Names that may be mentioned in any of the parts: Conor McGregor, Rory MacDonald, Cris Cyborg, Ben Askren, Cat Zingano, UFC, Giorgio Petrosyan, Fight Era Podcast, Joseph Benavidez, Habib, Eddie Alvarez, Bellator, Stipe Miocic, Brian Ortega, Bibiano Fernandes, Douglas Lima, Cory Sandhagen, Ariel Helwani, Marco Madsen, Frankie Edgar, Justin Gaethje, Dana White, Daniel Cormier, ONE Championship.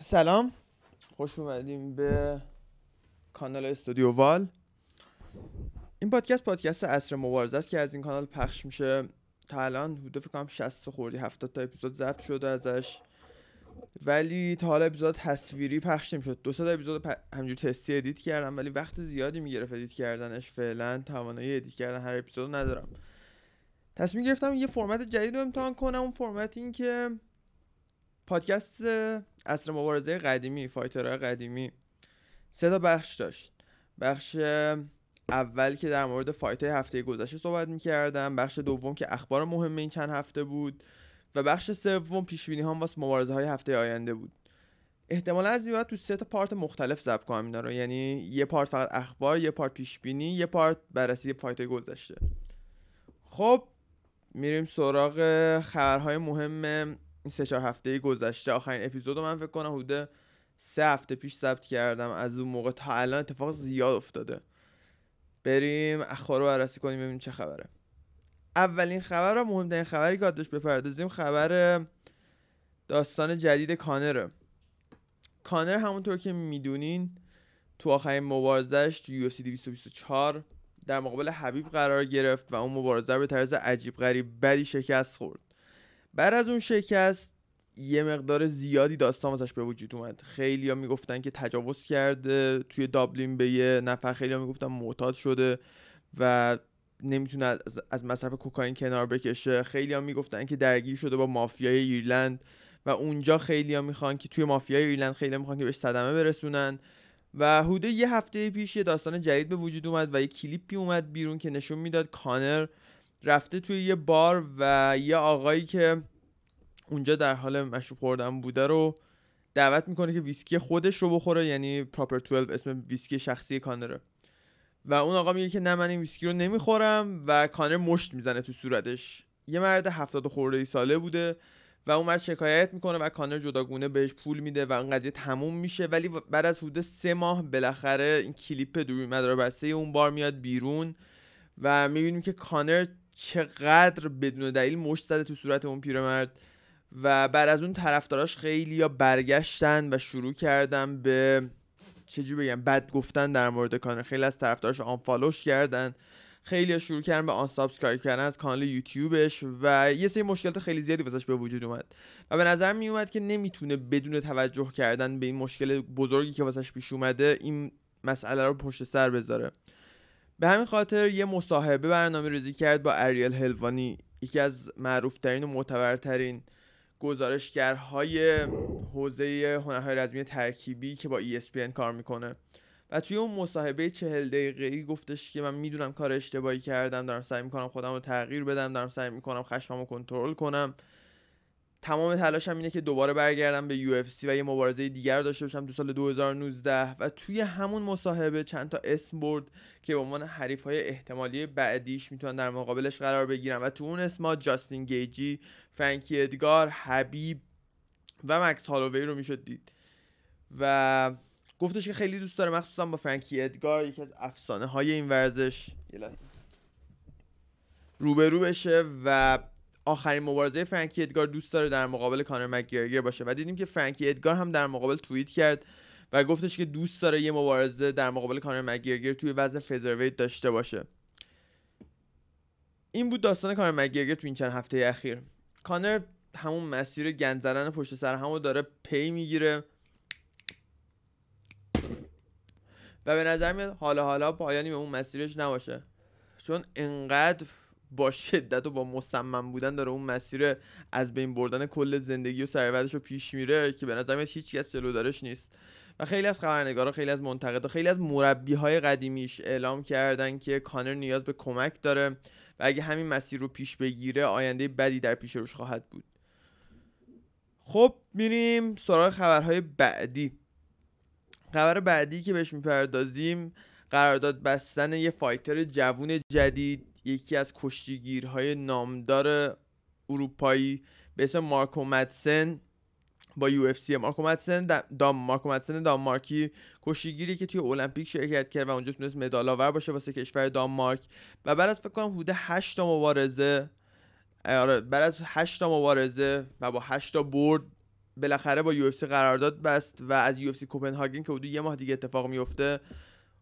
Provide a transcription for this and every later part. سلام، خوش اومدیم به کانال استودیو وال. این پادکست عصر مبارزه است که از این کانال پخش میشه. تا الان حدود فکر کنم 60 خوردی 70 تا اپیزود ضبط شده ازش، ولی تا حالا اپیزود تصویری پخش نمی‌شد. 200 تا اپیزود همینجور تستی ادیت کردم، ولی وقت زیادی می‌گرفت ادیت کردنش. فعلا توانایی ادیت کردن هر اپیزودو ندارم. تصمیم گرفتم یه فرمت جدید رو امتحان کنم. اون فرمت این که پادکست عصر مبارزه قدیمی، فایترهای قدیمی، سه تا بخش داشت. بخش اول که در مورد فایت‌های هفته گذشته صحبت می‌کردم، بخش دوم که اخبار مهم این چند هفته بود، و بخش سوم پیش‌بینی‌هام واسه مبارزه‌های هفته آینده بود. احتمالاً از این بعد تو سه تا پارت مختلف ضبط کنم اینا رو، یعنی یه پارت فقط اخبار، یه پارت پیش‌بینی، یه پارت بررسی فایت‌های گذشته. خب میریم سراغ خبرهای مهم این 3-4 هفته گذشته. آخرین اپیزودو من فکر کنم حدود 3 هفته پیش ضبط کردم. از اون موقع تا الان اتفاق زیاد افتاده. بریم اخبار رو بررسی کنیم ببینیم چه خبره. اولین خبر و مهمترین خبری که داشت بپردازیم، خبر داستان جدید کانره. کانر همونطور که میدونین تو آخرین مبارزهش تو UFC 224 در مقابل حبیب قرار گرفت و اون مبارزه به طرز عجیب غریب بدی شکست خورد. بعد از اون شکست یه مقدار زیادی داستان واسش به وجود اومد. خیلی‌ها میگفتن که تجاوز کرده توی دابلین به یه نفر، خیلی‌ها میگفتن معتاد شده و نمیتونه از مصرف کوکائین کنار بکشه، خیلی‌ها میگفتن که درگیر شده با مافیای ایرلند و اونجا خیلی‌ها میخوان که توی مافیای ایرلند خیلی‌ها میخوان که بهش صدمه برسونن. و حدود یه هفته پیش یه داستان جدید به وجود اومد و یه کلیپی اومد بیرون که نشون میداد کانر رفته توی یه بار و یه آقایی که اونجا در حال مشروب خوردن بوده رو دعوت میکنه که ویسکی خودش رو بخوره، یعنی پراپر 12 اسم ویسکی شخصی کانره. و اون آقا میگه که نه من این ویسکی رو نمیخورم و کانر مشت میزنه تو صورتش. یه مرد 70 خورده ساله بوده و اون مرد شکایت میکنه و کانر جداگونه بهش پول میده و اون قضیه تموم میشه. ولی بعد از حدود 3 ماه بالاخره این کلیپ دوری مدار بسته اون بار میاد بیرون و میبینیم که کانر چقدر بدون دلیل مشت زده تو صورت اون پیرمرد. و بعد از اون طرفداراش خیلی‌ها برگشتن و شروع کردن به بد گفتن در مورد کانر. خیلی از طرفداراش آنفالوش کردن، خیلی‌ها شروع کردن به آن سابسکرایب کردن از کانال یوتیوبش و یه سری مشکلات خیلی زیادی واسش به وجود اومد و به نظر می اومد که نمیتونه بدون توجه کردن به این مشکل بزرگی که واسش پیش اومده این مسئله رو پشت سر بذاره. به همین خاطر یه مصاحبه برنامه‌ریزی کرد با اریل هلوانی، یکی از معروف‌ترین و معتبرترین گزارشگرهای حوزه هنرهای رزمی ترکیبی که با ESPN کار میکنه و توی اون مصاحبه 40 دقیقه‌ای گفتش که من میدونم کار اشتباهی کردم، دارم سعی میکنم خودم رو تغییر بدم، دارم سعی میکنم خشمم رو کنترل کنم، تمام تلاشم اینه که دوباره برگردم به UFC و یه مبارزه دیگر داشته باشم تو سال 2019. و توی همون مصاحبه چند تا اسم برد که به عنوان حریف‌های احتمالی بعدیش میتونن در مقابلش قرار بگیرن و تو اون اسم‌ها جاستین گیجی، فرانکی ادگار، حبیب و مکس هالووی رو میشد دید. و گفتش که خیلی دوست داره مخصوصا با فرانکی ادگار، یکی از افسانه‌های این ورزش، روبرو بشه و آخرین مبارزه فرانکی ادگار دوست داره در مقابل کانر مک‌گرگر باشه. و دیدیم که فرانکی ادگار هم در مقابل توییت کرد و گفتش که دوست داره یه مبارزه در مقابل کانر مک‌گرگر توی وزن فزرویت داشته باشه. این بود داستان کانر مک‌گرگر تو این چند هفته اخیر. کانر همون مسیر گند زدن پشت سر همو داره پی میگیره و به نظر میاد حالا حالا پایانی به اون مسیرش نباشه، چون انقدر با شدت و با مصمم بودن داره اون مسیر از بین بردن کل زندگی و ثروتش رو پیش میره که به نظر میاد هیچ کس جلودارش نیست. و خیلی از خبرنگارا، خیلی از منتقدا، خیلی از مربی‌های قدیمیش اعلام کردن که کانر نیاز به کمک داره و اگه همین مسیر رو پیش بگیره آینده بدی در پیش روش خواهد بود. خب میریم سراغ خبرهای بعدی. خبر بعدی که بهش میپردازیم قرارداد بستن یه فایتر جوون جدید، یکی از کشتیگیرهای نامدار اروپایی به اسم مارکو مدسن با UFC. مارکو مدسن دانمارکی، کشتیگیری که توی المپیک شرکت کرد و اونجا تونست مدال آور باشه واسه کشور دانمارک. و بعد از فکر کنم حدود 8 تا مبارزه و با 8 تا برد بالاخره با UFC قرارداد بست و از UFC کوپنهاگن که حدود یه ماه دیگه اتفاق میفته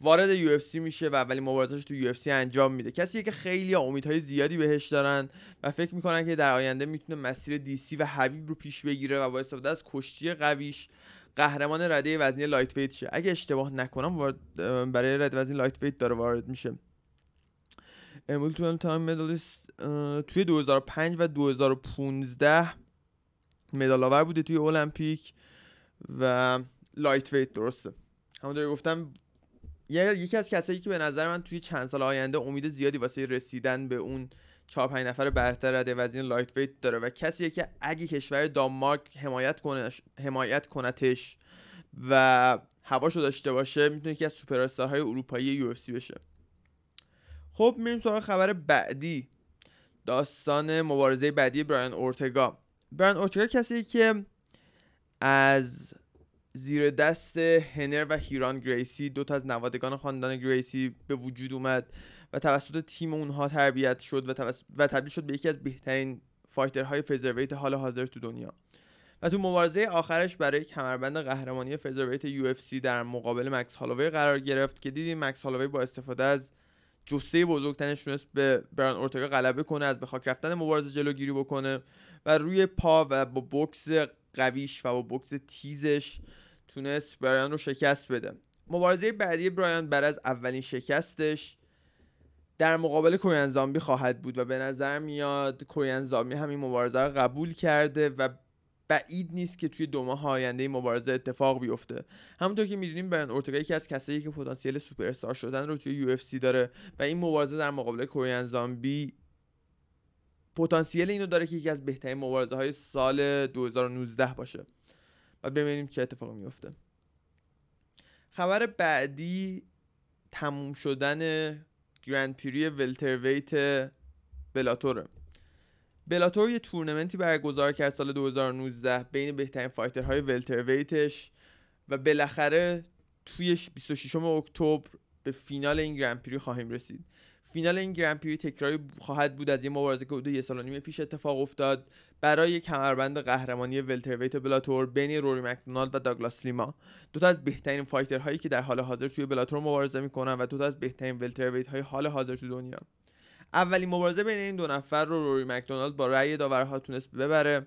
وارد UFC میشه و اولین مبارزه‌اش تو UFC انجام میده. کسی که خیلی امیدهای زیادی بهش دارن و فکر میکنن که در آینده میتونه مسیر DC و حبیب رو پیش بگیره و با استفاده از کشتی قویش قهرمان رده وزنی لایت ویت شه. اگه اشتباه نکنم برای رده وزنی لایت ویت داره وارد میشه. مولتی تایم مدالیست توی 2005 و 2015 مدال آور بوده توی المپیک و لایت ویت. درسته همونطور گفتم یکی از کسایی که به نظر من توی چند سال آینده امید زیادی واسه رسیدن به اون 4-5 نفر برتر رده وزنی لایت ویت داره و کسیه که اگه کشور دانمارک حمایت کنتش و هواشو داشته باشه میتونه یکی از سوپر استارهای اروپایی یو اف سی بشه. خب میریم سراغ خبر بعدی، داستان مبارزه بعدی برایان اورتگا. برایان اورتگا کسیه که از زیر دست هنر و هیران گریسی، دوتا از نوادگان خاندان گریسی به وجود اومد و توسط تیم اونها تربیت شد و تبدیل شد به یکی از بهترین فایترهای فیزرویت حال حاضر تو دنیا و تو مبارزه آخرش برای کمربند قهرمانی فیزرویت UFC در مقابل مکس هالووی قرار گرفت که دیدیم مکس هالووی با استفاده از جثه بزرگ تنش تونست به برایان اورتگا غلبه کنه، از به خاک رفتن مبارزه جلوگیری بکنه و روی پا و با بوکس قویش و با بوکس تیزش تونست برایان رو شکست بده. مبارزه بعدی برایان بعد از اولین شکستش در مقابل کوریان زامبی خواهد بود و به نظر میاد کوریان زامبی همین مبارزه رو قبول کرده و بعید نیست که توی 2 ماه آینده این مبارزه اتفاق بیفته. همونطور که میدونیم برایان اورتگا یکی از کسایی که پتانسیل سوپر استار شدن رو توی UFC داره و این مبارزه در مقابل کوریان زامبی پتانسیل اینو داره که یکی از بهترین مبارزه های سال 2019 باشه و ببینیم چه اتفاقی میفته. خبر بعدی تموم شدن گرند پیری ولترویت بلاتوره. بلاتور یه تورنمنتی برگزار کرد سال 2019 بین بهترین فایترهای ولترویتش و بالاخره توی 26 اکتبر به فینال این گرند پیری خواهیم رسید. فینال این گرند پیری تکراری خواهد بود از یه مبارزه که حدود 1.5 سال پیش اتفاق افتاد برای کمربند قهرمانی ولترویت بلاتور بین روری مکدونالد و داگلاس لیما، دو تا از بهترین فایترهایی که در حال حاضر توی بلاتور مبارزه میکنن و دو تا از بهترین ولترویت های حال حاضر تو دنیا. اولین مبارزه بین این دو نفر رو روری مکدونالد با رأی داورها تونست ببره،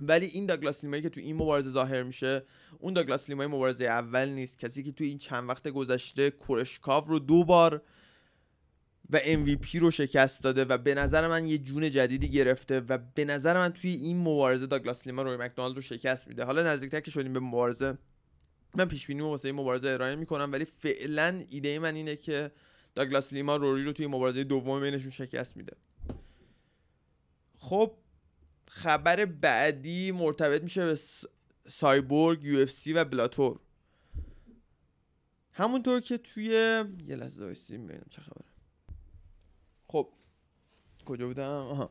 ولی این داگلاس لیمایی که تو این مبارزه ظاهر میشه اون داگلاس لیمای مبارزه اول نیست، کسی که تو این چند وقت گذشته کورشکاو رو 2 بار و MVP رو شکست داده و به نظر من یه جون جدیدی گرفته و به نظر من توی این مبارزه داگلاس لیما روی مکدونالد رو شکست میده. حالا نزدیکتر که شدیم به مبارزه من پیش بینی واسه این مبارزه ارائه میکنم، ولی فعلا ایده من اینه که داگلاس لیما روری رو توی مبارزه دوم بینشون شکست میده. خب خبر بعدی مرتبط میشه به سایبورگ، UFC و بلاتور. همونطور که توی یه لحظه وایسیم ببینم چه خبره. خب کجا بودم؟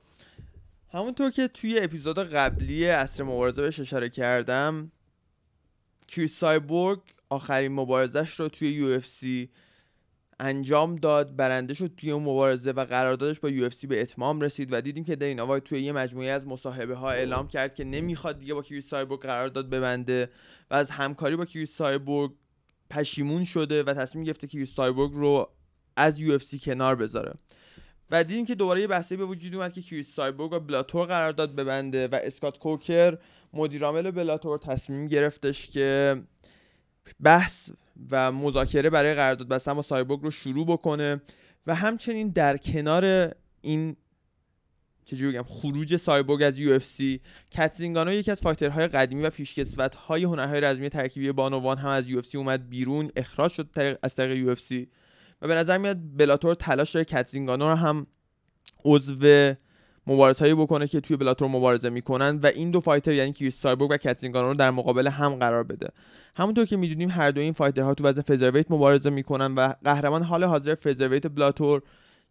همونطور که توی اپیزود قبلی عصر مبارزه بهش اشاره کردم، کریس سایبورگ آخرین مبارزش رو توی UFC انجام داد، برنده شد توی اون مبارزه و قراردادش با UFC به اتمام رسید و دیدیم که دینا وایت توی یه مجموعه از مصاحبه ها اعلام کرد که نمیخواد دیگه با کریس سایبورگ قرارداد ببنده و از همکاری با کریس سایبورگ پشیمون شده و تصمیم گرفته کریس سایبورگ رو از UFC کنار بذاره. و دیدیم که دوباره یه بحثی به وجود اومد که کریس سایبورگ و بلاتور قرارداد ببنده و اسکات کوکر مدیر عامل بلاتور تصمیم گرفتش که بحث و مذاکره برای قرارداد بستن با سایبورگ رو شروع بکنه و همچنین در کنار این خروج سایبورگ از UFC، کت زینگانو یکی از فاکتورهای قدیمی و پیشکسوت‌های هنرهای رزمی ترکیبی بانوان هم از UFC اومد بیرون، اخراج شد از طریق UFC و به نظر میاد بلاتور تلاش داره کت زینگانو رو هم عضو مبارزهایی بکنه که توی بلاتور مبارزه میکنن و این دو فایتر یعنی کریس سایبورگ و کت زینگانو رو در مقابل هم قرار بده. همونطور که میدونیم هر دو این فایترها تو وزن فزرویت مبارزه میکنن و قهرمان حال حاضر فزرویت بلاتور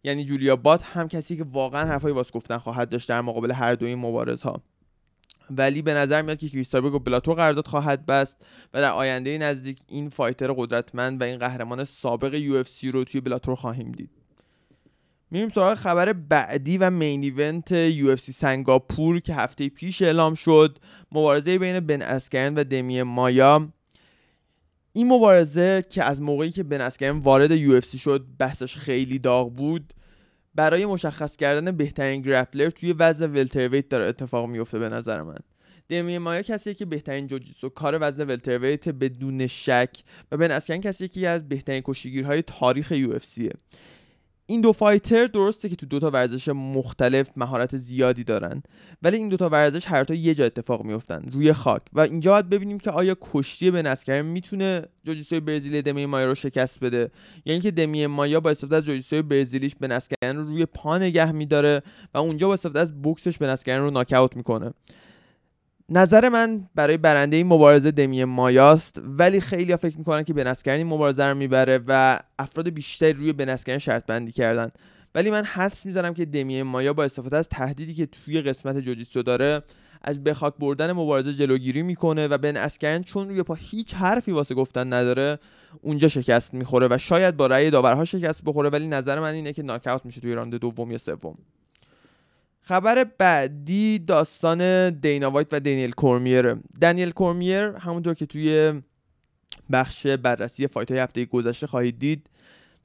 یعنی جولیا باد هم کسی که واقعا حرفای واسه گفتن خواهد داشت در مقابل هر دو این مبارزها، ولی به نظر میاد که کریس سایبورگ و بلاتور قرارداد خواهد بست و در آینده نزدیک این فایتر قدرتمند و این قهرمان سابق UFC رو توی بلاتور خواهیم دید. میریم سراغ خبر بعدی و مین ایونت UFC سنگاپور که هفته پیش اعلام شد، مبارزه بین بن اسکرن و دمین مایا. این مبارزه که از موقعی که بن اسکرن وارد UFC شد بحثش خیلی داغ بود، برای مشخص کردن بهترین گرپلر توی وزن ولترویت داره اتفاق میفته. به نظر من دمین مایا کسیه که بهترین جوجیتسو کار وزن ولترویت بدون شک و بن اسکرن کسیه که از بهترین کشتیگیرهای تاریخ UFC. این دو فایتر درسته که تو دوتا ورزش مختلف مهارت زیادی دارن، ولی این دوتا ورزش هر تا یه جا اتفاق میافتن، روی خاک. و اینجا باید ببینیم که آیا کشتی بن اسکرن میتونه جوجیتسوی برزیلی دمین مایا رو شکست بده، یا یعنی که دمین مایا با استفاده از جوجیتسوی برزیلیش بن اسکرن رو روی پا نگه میداره و اونجا با استفاده از بوکسش بن اسکرن رو ناک اوت میکنه. نظر من برای برنده این مبارزه دمین مایاست، ولی خیلی‌ها فکر می‌کنن که بن اسکرن این مبارزه رو میبره و افراد بیشتری روی بن اسکرن شرط بندی کردن، ولی من حدس می‌زنم که دمین مایا با استفاده از تهدیدی که توی قسمت جوجیتسو داره از به خاک بردن مبارزه جلوگیری میکنه و بن اسکرن چون روی پا هیچ حرفی واسه گفتن نداره اونجا شکست می‌خوره و شاید با رأی داورها شکست بخوره، ولی نظر من اینه که ناک اوت میشه توی راند دوم یا سوم. خبر بعدی داستان دینا وایت و دنیل کورمیره. دنیل کورمیر همونطور که توی بخش بررسی فایت های هفته گذشته خواهید دید،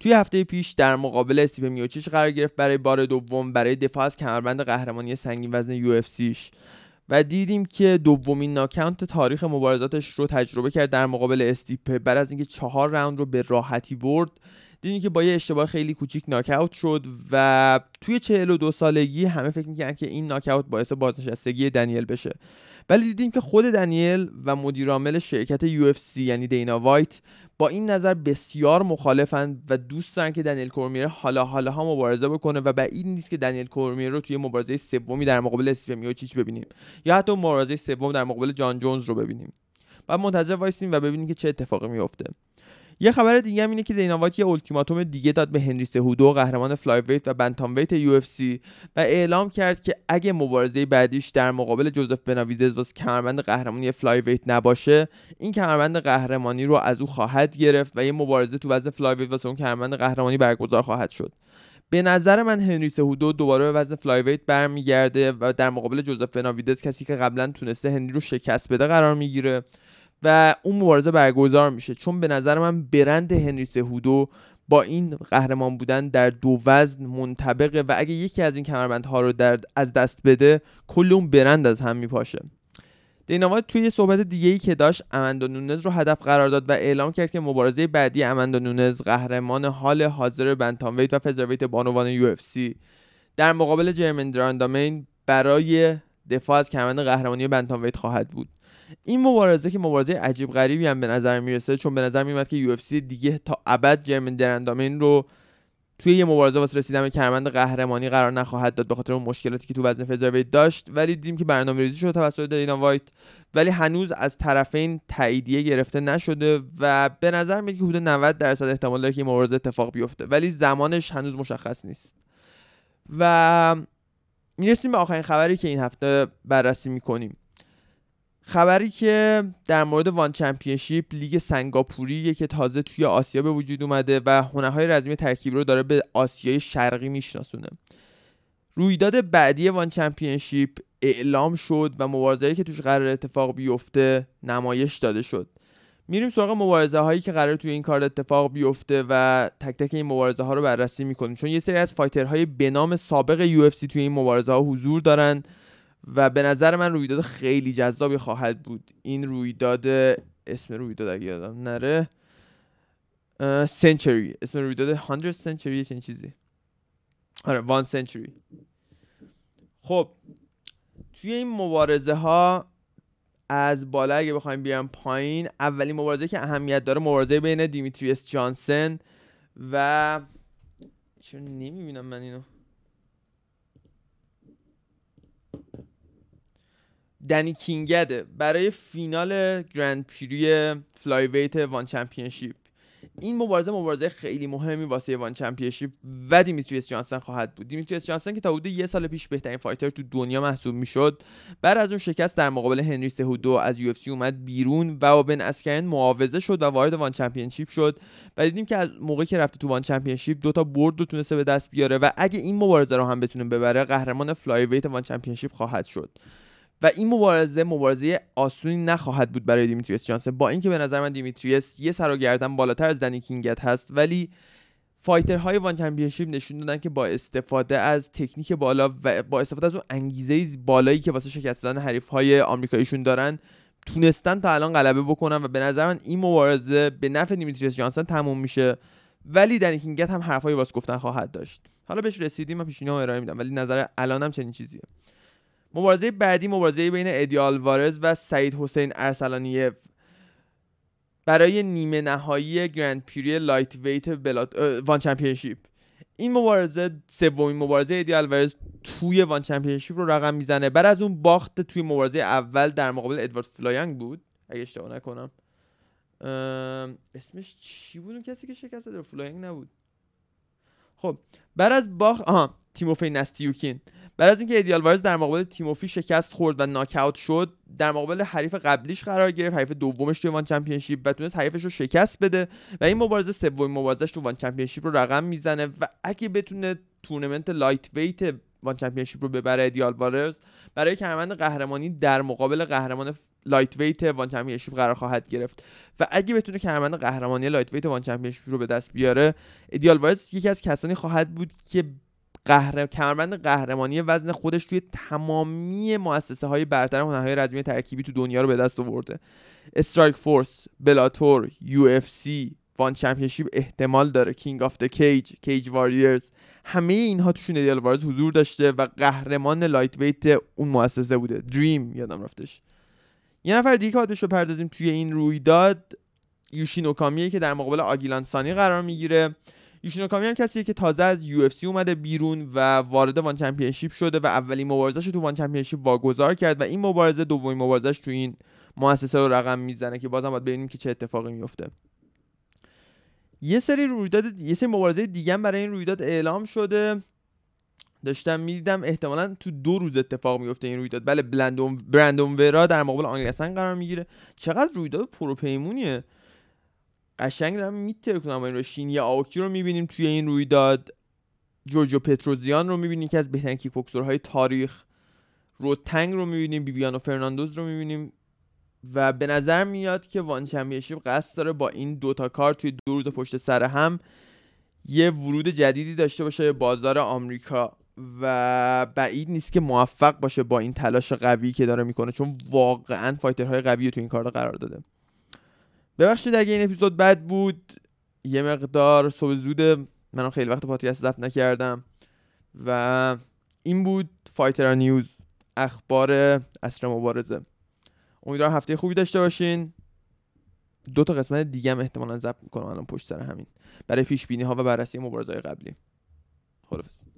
توی هفته پیش در مقابل استیپه میوچیچ قرار گرفت برای بار دوم برای دفاع از کمربند قهرمانی سنگین وزن UFC و دیدیم که دومین ناکاوت تاریخ مبارزاتش رو تجربه کرد در مقابل استیپه. بعد از اینکه 4 راوند رو به راحتی برد، دیدیم که با یه اشتباه خیلی کوچیک ناک اوت شد و توی 42 سالگی همه فکر می‌کردن که این ناک اوت باعث بازنشستگی دنیل بشه، ولی دیدیم که خود دنیل و مدیر عامل شرکت UFC یعنی دینا وایت با این نظر بسیار مخالفن و دوست دارن که دنیل کورمیر حالا مبارزه بکنه و بعید نیست که دنیل کورمیر رو توی مبارزه سومی در مقابل استیپه میوچیچ ببینیم یا حتی مبارزه سوم در مقابل جان جونز رو ببینیم. بعد منتظر وایسیم و ببینیم که چه اتفاقی میفته. یه خبر دیگه هم اینه که دینا وایت یه اولتیماتوم دیگه داد به هنری سهودو، قهرمان فلایویت و بنتام ویت UFC و اعلام کرد که اگه مبارزه بعدیش در مقابل جوزف بناویدز واسه کمربند قهرمانی فلایویت نباشه، این کمربند قهرمانی رو از او خواهد گرفت و یه مبارزه تو وزن فلایویت واسه اون کمربند قهرمانی برگزار خواهد شد. به نظر من هنری سهودو دوباره به وزن فلایویت برمیگرده و در مقابل جوزف بناویدز، کسی که قبلا تونسته هنری رو شکست بده، قرار میگیره و اون مبارزه برگزار میشه، چون به نظر من برند هنری سهودو با این قهرمان بودن در دو وزن منطبقه و اگه یکی از این کمربندها رو از دست بده کل اون برند از هم میپاشه. دینا وایت توی یه صحبت دیگه‌ای که داشت اماندا نونز رو هدف قرار داد و اعلام کرد که مبارزه بعدی اماندا نونز، قهرمان حال حاضر بنتام ویت و فزرویت بانوان UFC، در مقابل جرمین دراندامین برای دفاع از کمربند قهرمانی بنتام ویت خواهد بود. این مبارزه که مبارزه عجیب غریبی هم به نظر میرسه، چون به نظر میاد که UFC دیگه تا ابد جرمین د رندامین رو توی یه مبارزه واسه رسیدن به کمربند قهرمانی قرار نخواهد داد به خاطر اون مشکلاتی که تو وزن فزرویت داشت، ولی دیدیم که برنامه‌ریزی شده توسط دینا وایت، ولی هنوز از طرفین تاییدیه گرفته نشده و به نظر میاد که حدود 90% احتمال داره که این مبارزه اتفاق بیفته، ولی زمانش هنوز مشخص نیست. و میرسیم به آخرین خبری که این هفته بررسی می‌کنیم، خبری که در مورد وان چمپیونشیپ، لیگ سنگاپوریه که تازه توی آسیا به وجود اومده و هنرهای رزمی ترکیبی رو داره به آسیای شرقی میشناسونه. رویداد بعدی وان چمپیونشیپ اعلام شد و مبارزه‌ای که توش قرار اتفاق بیفته نمایش داده شد. میریم سراغ مبارزه هایی که قرار توی این کارت اتفاق بیفته و تک تک این مبارزه ها رو بررسی میکنیم، چون یه سری از فایترهای به نام سابق UFC توی این مبارزه ها حضور دارن و به نظر من رویداد خیلی جذابی خواهد بود. این رویداد، اسم رویداد اگه یادم نره سنچری، اسم رویداد 100 سنچری چنین چیزی، آره وان سنچری. خب توی این مبارزه ها از بالا اگه بخوایم بیام پایین، اولین مبارزه که اهمیت داره مبارزه بین دیمیتریوس جانسن و چون نمیبینم من اینو دنی کینگد برای فینال گرند پری فلایویت وان چمپیونشیپ. این مبارزه خیلی مهمی واسه وان چمپیونشیپ و دیمیتریوس جانسن خواهد بود. دیمیتریوس جانسن که تا حدود یه سال پیش بهترین فایتر تو دنیا محسوب میشد، بعد از اون شکست در مقابل هنری سهودو از UFC اومد بیرون و با بن اسکرن معاوضه شد و وارد وان چمپیونشیپ شد و دیدیم که از موقعی که رفته تو وان چمپیونشیپ دوتا برد رو تونسته به دست بیاره و اگه این مبارزه رو هم بتونه ببره قهرمان فلای ویت وان چمپیونشیپ خواهد شد. و این مبارزه آسونی نخواهد بود برای دیمیتریوس جانسن، با اینکه به نظر من دیمیتریوس یه سر و گردن بالاتر از دنی کینگد هست، ولی فایترهای وان چمپیونشیپ نشون دادن که با استفاده از تکنیک بالا و با استفاده از اون انگیزه بالایی که واسه شکست دادن حریف‌های آمریکاییشون دارن تونستن تا الان غلبه بکنن و به نظر من این مبارزه به نفع دیمیتریوس جانسن تموم میشه، ولی دنی کینگد هم حرفای واسه گفتن خواهد داشت. حالا بهش رسیدیم، من پیشینه‌ها ارائه میدم، ولی نظر الانم چنین چیزیه. مبارزه بعدی مبارزه بین ادی آلوارز و سعید حسین ارسلانیف برای نیمه نهایی گرند پری لایت ویت وان چمپیونشیپ. این مبارزه سومین مبارزه ادی آلوارز توی وان چمپیونشیپ رو رقم میزنه، بعد از اون باخت توی مبارزه اول در مقابل ادوارد فلایانگ بود اگه اشتباه نکنم. اسمش چی بود اون کسی که شکست داد؟ فلایانگ نبود. خب بعد از باخت تیموفی نستیوکین، بعد از اینکه ایدی آلوارز در مقابل تیموفی شکست خورد و ناکاوت شد، در مقابل حریف قبلیش قرار گرفت، حریف دومش توی وان چمپیونشیپ، و تونست حریفش رو شکست بده و این مبارزه سومین مبارزه‌اش تو وان چمپیونشیپ رو رقم میزنه و اگه بتونه تورنمنت لایت ویت وان چمپیونشیپ رو ببره ایدی آلوارز، برای کمربند قهرمانی در مقابل قهرمان لایت ویت وان چمپیونشیپ قرار خواهد گرفت و اگه بتونه کمربند قهرمانی لایت ویت وان چمپیونشیپ رو به دست بیاره، ایدی آلوارز یکی از کسانی خواهد بود که کمربند قهرمانی وزن خودش توی تمامی مؤسسه های برتر هنرهای رزمی ترکیبی تو دنیا رو به دست آورده. استرایک فورس، بلاتور، UFC، وان چمپیونشیپ احتمال داره، کینگ آف د کیج، کیج واریرز، همه اینها توشون ادی آلوارز حضور داشته و قهرمان لایت ویت اون مؤسسه بوده. دریم یادم رفتش. یه نفر دیگه که باید بهش بپردازیم توی این رویداد یوشی نوکامیه که در مقابل آگیلان ثانی قرار میگیره. یوشینو کامی هم کسیه که تازه از UFC اومده بیرون و وارد وان چمپیونشیپ شده و اولین مبارزه‌اش رو تو وان چمپیونشیپ واگذار کرد و این مبارزه دومین مبارزه‌اش تو این مؤسسه رو رقم میزنه که بازم باید ببینیم که چه اتفاقی میفته. یه سری مبارزه دیگه برای این رویداد اعلام شده. داشتم می‌دیدم احتمالاً تو 2 روز اتفاق میفته این رویداد. بله، برندون ورا در مقابل آنگلسن قرار میگیره. چقدر رویداد پروپیمونیه. قشنگ دارم میترکونم با این رو. شینی آوکی رو میبینیم توی این رویداد، جورجو پتروزیان رو میبینیم که از بهترین کیک بوکسورهای تاریخ، روتنگ رو میبینیم، بیبیانو فرناندوز رو میبینیم و به نظر میاد که وان چمپیونشیپ قصد داره با این دوتا کار توی 2 روز پشت سر هم یه ورود جدیدی داشته باشه به بازار آمریکا و بعید نیست که موفق باشه با این تلاش قوی که داره میکنه، چون واقعا فایترهای قوی تو این کارا قرار داده. ببخشید اگه این اپیزود بد بود، یه مقدار صبح زوده، منم خیلی وقت پادکست ضبط نکردم. و این بود فایت ارا نیوز، اخبار عصر مبارزه. امیدوارم هفته خوبی داشته باشین. 2 تا قسمت دیگه هم احتمالاً ضبط می‌کنم الان پشت سر همین، برای پیش‌بینی‌ها و بررسی مبارزه‌های قبلی. خداحافظ.